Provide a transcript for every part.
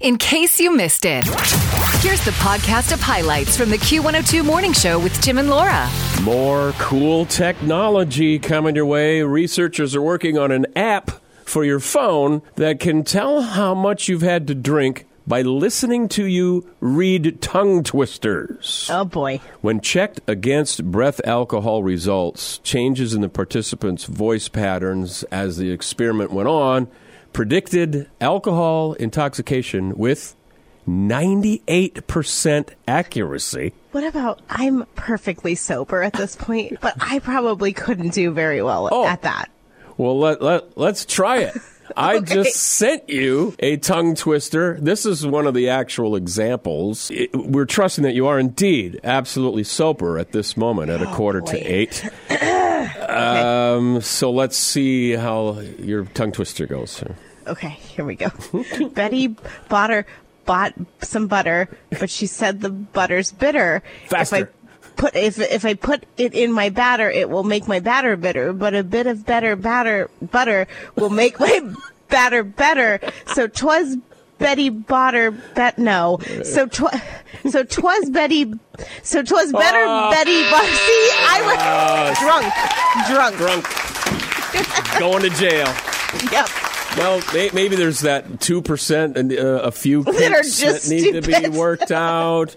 In case you missed it, here's the podcast of highlights from the Q102 Morning Show with Jim and Laura. More cool technology coming your way. Researchers are working on an app for your phone that can tell how much you've had to drink by listening to you read tongue twisters. Oh, boy. When checked against breath alcohol results, changes in the participants' voice patterns as the experiment went on predicted alcohol intoxication with 98% accuracy. What about, I'm perfectly sober at this point, but I probably couldn't do very well at that. Well, let's try it. I just sent you a tongue twister. This is one of the actual examples. We're trusting that you are indeed absolutely sober at this moment at 7:45. So let's see how your tongue twister goes. Okay, here we go. Betty bought some butter, but she said the butter's bitter. Faster. If I put it in my batter, it will make my batter bitter, but a bit of butter will make my batter better. So 'twas better Betty. See, I was drunk. Going to jail. Yep. Well, maybe there's that 2% and a few things that need to be worked out.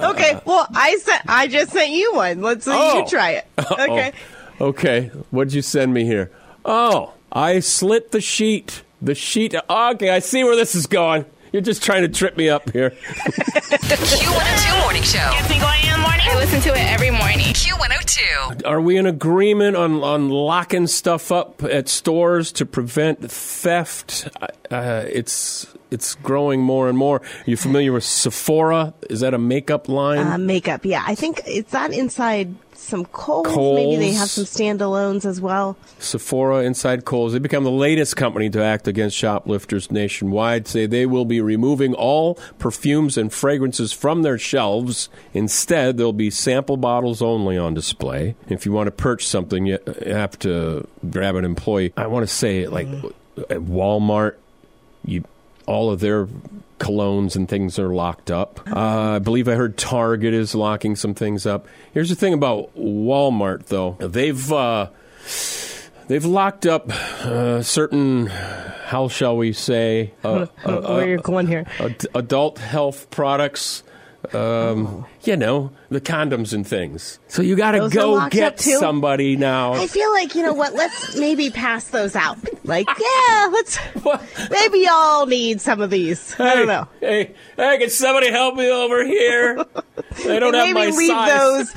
Okay. Well, I just sent you one. Let's you try it. Okay. Uh-oh. Okay. What'd you send me here? Oh, I slit the sheet. Okay, I see where this is going. You're just trying to trip me up here. Q102 Morning Show. Gets me going in the morning. I listen to it every morning. Q102. Are we in agreement on locking stuff up at stores to prevent theft? It's growing more and more. Are you familiar with Sephora? Is that a makeup line? Makeup, yeah. I think it's that inside some Kohl's. Maybe they have some standalones as well. Sephora inside Kohl's. They become the latest company to act against shoplifters nationwide. Say they will be removing all perfumes and fragrances from their shelves. Instead, there'll be sample bottles only on display. If you want to purchase something, you have to grab an employee. I want to say, at Walmart, all of their colognes and things are locked up. I believe I heard Target is locking some things up. Here's the thing about Walmart, though. They've locked up certain, how shall we say, where you're going here? Adult health products. The condoms and things. So you got to go get somebody now. I feel like, you know what, let's maybe pass those out. Like, yeah, maybe y'all need some of these. Hey, I don't know. Hey, can somebody help me over here? I don't have my size.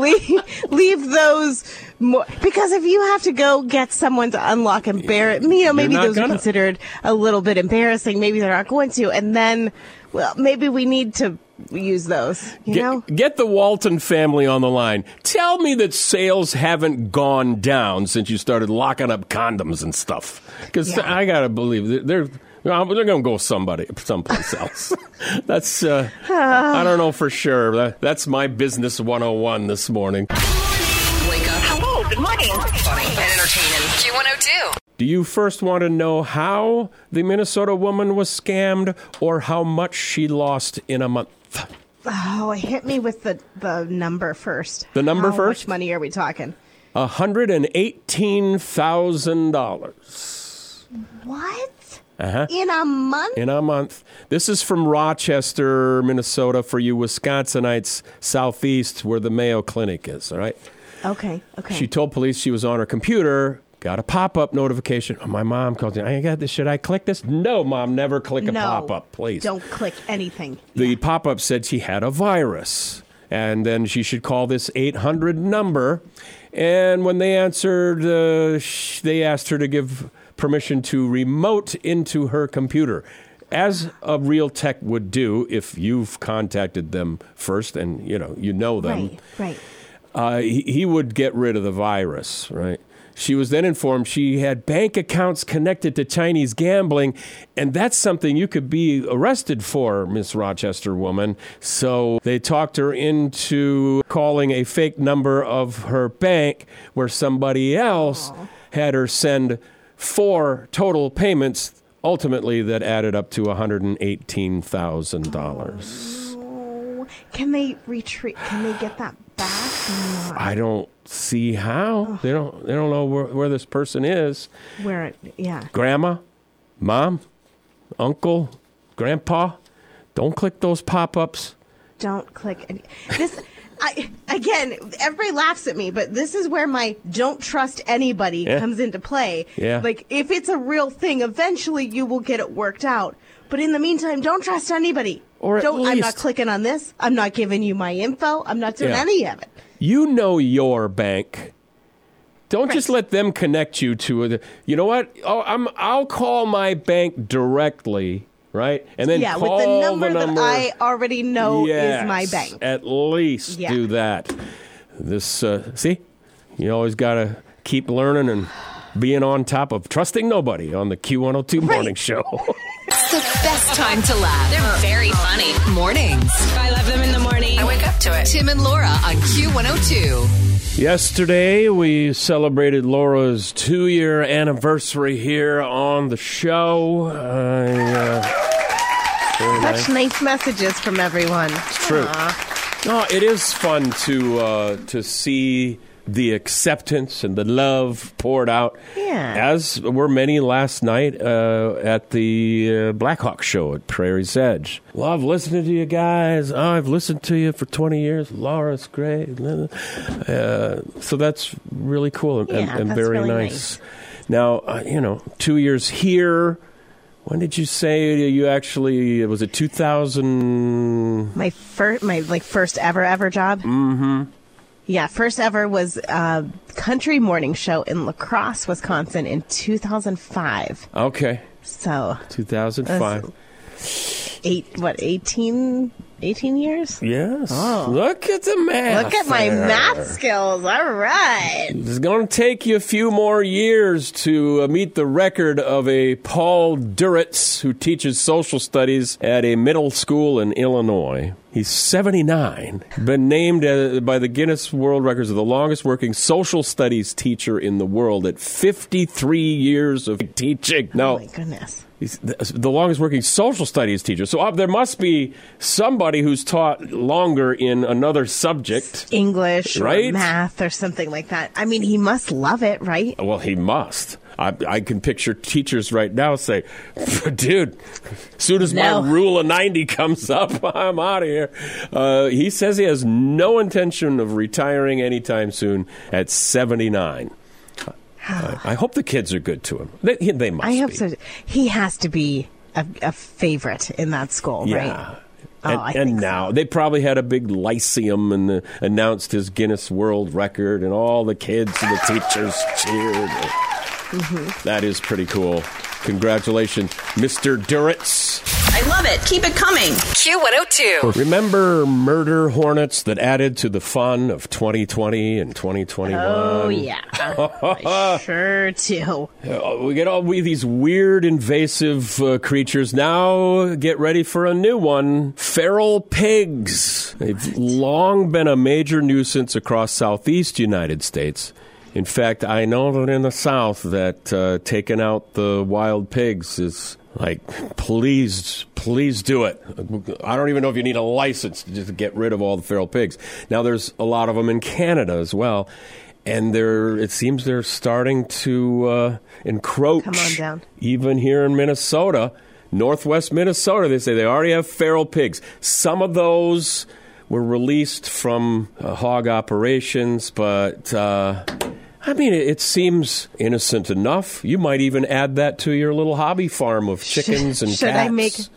Leave those more, because if you have to go get someone to unlock and bear it, maybe those are considered a little bit embarrassing. Maybe they're not going to. And then, well, maybe we need to use those, you know? Get the Walton family on the line. Tell me that sales haven't gone down since you started locking up condoms and stuff. Because I got to believe they're going to go someplace else. That's, I don't know for sure. That's my business 101 this morning. Wake up. Hello, good morning. Funny and entertaining. Q102. Do you first want to know how the Minnesota woman was scammed or how much she lost in a month? Oh, hit me with the number first. The number first? How much money are we talking? $118,000. What? Uh-huh. In a month? In a month. This is from Rochester, Minnesota, for you Wisconsinites southeast where the Mayo Clinic is, all right? Okay. She told police she was on her computer, got a pop-up notification. Oh, my mom called in. I got this. Should I click this? No, Mom, never click a pop-up, please. Don't click anything. The pop-up said she had a virus, and then she should call this 800 number. And when they answered, they asked her to give permission to remote into her computer, as a real tech would do if you've contacted them first and, you know them. Right. He would get rid of the virus, right? She was then informed she had bank accounts connected to Chinese gambling, and that's something you could be arrested for, Miss Rochester woman. So they talked her into calling a fake number of her bank where somebody else had her send 4 total payments Ultimately, that added up to $118,000. Oh, can they retrieve? Can they get that back? No. I don't see how. Oh. They don't know where this person is. Yeah. Grandma, mom, uncle, grandpa. Don't click those pop-ups. Don't click any. This. Again, everybody laughs at me, but this is where my don't trust anybody comes into play. Yeah. Like, if it's a real thing, eventually you will get it worked out. But in the meantime, don't trust anybody. Or at least, I'm not clicking on this. I'm not giving you my info. I'm not doing any of it. You know your bank. Don't just let them connect you to it. You know what? Oh, I'll call my bank directly. Right? And then call with the number that I already know is my bank. At least do that. This, see, you always got to keep learning and being on top of trusting nobody on the Q102 Morning Show. It's the best time to laugh. They're very funny. Mornings. I love them in the morning. I wake up to it. Tim and Laura on Q102. Yesterday, we celebrated Laura's 2-year anniversary here on the show. Such nice messages from everyone. It's true. No, it is fun to see the acceptance and the love poured out, as were many last night at the Black Hawk show at Prairie's Edge. Love listening to you guys. Oh, I've listened to you for 20 years. Laura's great. So that's really cool and very really nice. Now, 2 years here. When did you say you actually, was it 2000? My first ever job? Mm-hmm. Yeah, first ever was Country Morning Show in La Crosse, Wisconsin in 2005. Okay. So. 2005. 18 years? Yes. Oh. Look at the math. Look at my math skills. All right. It's going to take you a few more years to meet the record of a Paul Duritz who teaches social studies at a middle school in Illinois. He's 79, been named by the Guinness World Records as the longest-working social studies teacher in the world at 53 years of teaching. Now, oh, my goodness. He's the longest-working social studies teacher. So there must be somebody who's taught longer in another subject. English or math or something like that. I mean, he must love it, right? Well, he must. I can picture teachers right now say, dude, as soon as my rule of 90 comes up, I'm out of here. He says he has no intention of retiring anytime soon at 79. I hope the kids are good to him. They must be. I hope so. He has to be a favorite in that school, right? And, they probably had a big lyceum and announced his Guinness World Record, and all the kids and the teachers cheered. Mm-hmm. That is pretty cool. Congratulations, Mr. Duritz. I love it. Keep it coming. Q102. Remember murder hornets that added to the fun of 2020 and 2021? Oh, yeah. I sure do. We get all these weird, invasive creatures. Now get ready for a new one. Feral pigs. They've long been a major nuisance across southeast United States. In fact, I know that in the South that taking out the wild pigs is like, please do it. I don't even know if you need a license to just get rid of all the feral pigs. Now, there's a lot of them in Canada as well, and it seems they're starting to encroach. Come on down. Even here in Minnesota, northwest Minnesota, they say they already have feral pigs. Some of those were released from hog operations, but... I mean, it seems innocent enough. You might even add that to your little hobby farm of chickens and cats.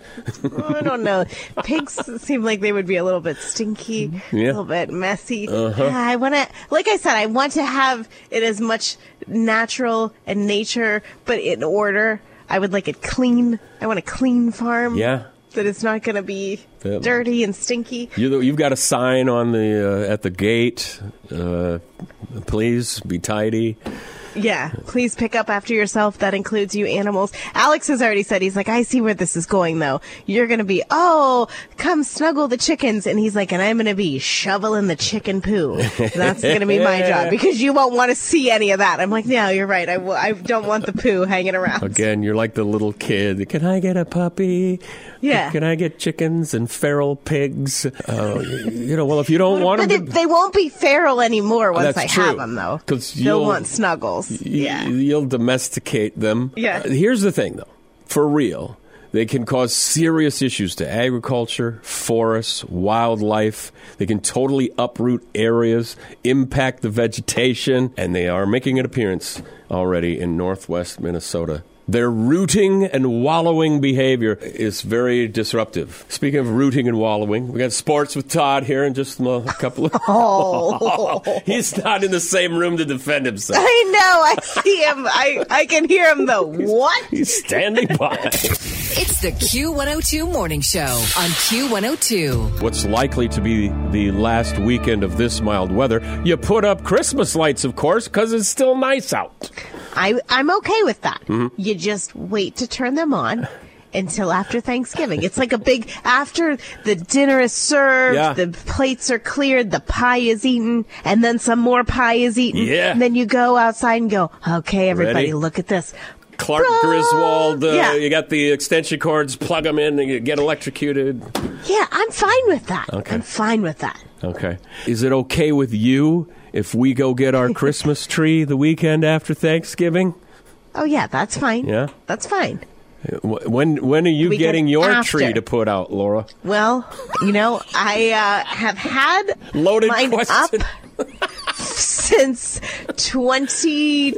I don't know. Pigs seem like they would be a little bit stinky, a little bit messy. Uh-huh. I want to, like I said, I want to have it as much natural and nature, but in order. I would like it clean. I want a clean farm. Yeah. That it's not going to be dirty and stinky. You've got a sign on the at the gate. Please be tidy. Yeah, please pick up after yourself. That includes you animals. Alex has already said, he's like, I see where this is going, though. You're going to be, oh, come snuggle the chickens. And he's like, and I'm going to be shoveling the chicken poo. That's going to be my job because you won't want to see any of that. I'm like, no, you're right. I don't want the poo hanging around. Again, you're like the little kid. Can I get a puppy? Yeah. Can I get chickens and feral pigs? You know, well, if you don't want them. But they won't be feral anymore once I have them, though. They'll want snuggles. Yeah. You'll domesticate them. Yeah. Here's the thing, though. For real, they can cause serious issues to agriculture, forests, wildlife. They can totally uproot areas, impact the vegetation, and they are making an appearance already in northwest Minnesota. Their rooting and wallowing behavior is very disruptive. Speaking of rooting and wallowing, we got sports with Todd here in just a couple of... Oh. He's not in the same room to defend himself. I know. I see him. I can hear him, though. What? He's standing by. It's the Q102 Morning Show on Q102. What's likely to be the last weekend of this mild weather, you put up Christmas lights, of course, because it's still nice out. I'm okay with that. Mm-hmm. You just wait to turn them on until after Thanksgiving. It's like a big, after the dinner is served, the plates are cleared, the pie is eaten, and then some more pie is eaten. Yeah. And then you go outside and go, okay, everybody, ready? Look at this. Clark Griswold, you got the extension cords, plug them in, and you get electrocuted. Yeah, I'm fine with that. Okay. I'm fine with that. Okay. Is it okay with you if we go get our Christmas tree the weekend after Thanksgiving? Oh, yeah, that's fine. Yeah? That's fine. When are you getting your tree to put out, Laura? Well, you know, I have had loaded mine question. Up since 2020.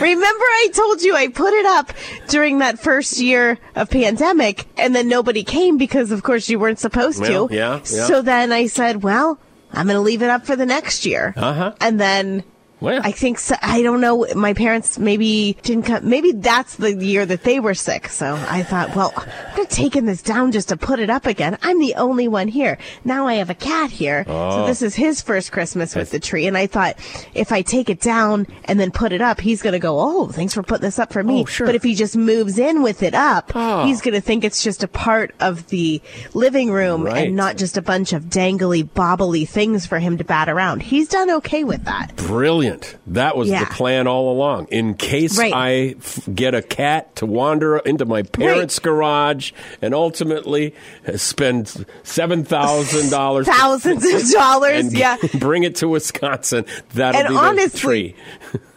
Remember I told you I put it up during that first year of pandemic, and then nobody came because, of course, you weren't supposed to. Yeah. So then I said, well, I'm going to leave it up for the next year. Uh-huh. And then... Well, I think so. I don't know. My parents maybe didn't come. Maybe that's the year that they were sick. So I thought, well, I'm not taking this down just to put it up again. I'm the only one here. Now I have a cat here. Oh. So this is his first Christmas with the tree. And I thought if I take it down and then put it up, he's going to go, oh, thanks for putting this up for me. Oh, sure. But if he just moves in with it up, he's going to think it's just a part of the living room and not just a bunch of dangly, bobbly things for him to bat around. He's done okay with that. Brilliant. That was the plan all along. In case I get a cat to wander into my parents' garage and ultimately spend $7,000. Thousands of dollars, and bring it to Wisconsin. That'll be honestly, the tree.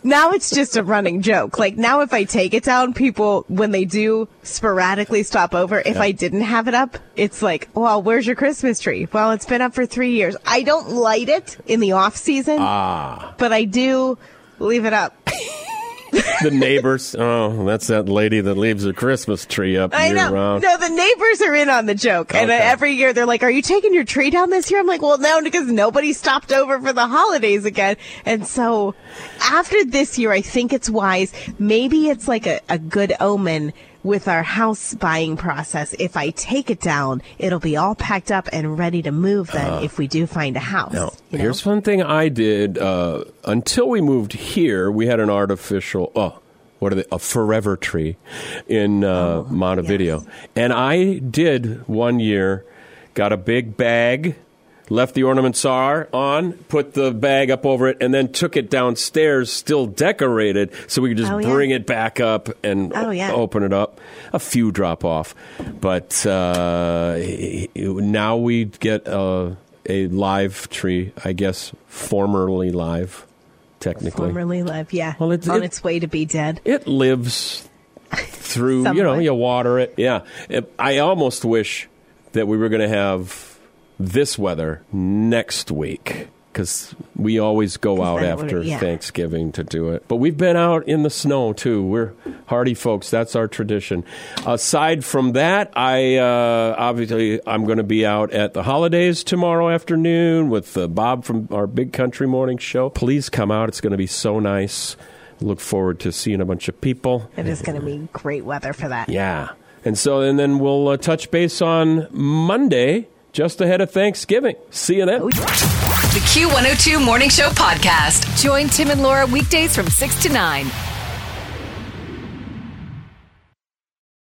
Now it's just a running joke. Like, now if I take it down, people, when they do sporadically stop over, if I didn't have it up, it's like, well, where's your Christmas tree? Well, it's been up for 3 years. I don't light it in the off season, but I do leave it up. The neighbors. Oh, that's that lady that leaves her Christmas tree up year round. No, the neighbors are in on the joke. Okay. And every year they're like, are you taking your tree down this year? I'm like, well, no, because nobody stopped over for the holidays again. And so after this year, I think it's wise. Maybe it's like a good omen with our house buying process. If I take it down, it'll be all packed up and ready to move then if we do find a house. Now, here's one thing I did. Until we moved here, we had an artificial, a forever tree in Montevideo. Yes. And I did 1 year, got a big bag, left the ornaments on, put the bag up over it, and then took it downstairs, still decorated, so we could just bring it back up and open it up. A few drop off. But now we get a live tree, I guess, formerly live, technically. Formerly live, yeah. Well, on its way to be dead. It lives through, you water it. Yeah. I almost wish that we were going to have this weather next week, because we always go out after Thanksgiving to do it. But we've been out in the snow, too. We're hardy folks. That's our tradition. Aside from that, I'm going to be out at the holidays tomorrow afternoon with Bob from our Big Country Morning Show. Please come out. It's going to be so nice. Look forward to seeing a bunch of people. It is going to be great weather for that. Yeah. And then we'll touch base on Monday, just ahead of Thanksgiving. See you then. the Q102 Morning Show podcast. Join Tim and Laura weekdays from 6 to 9.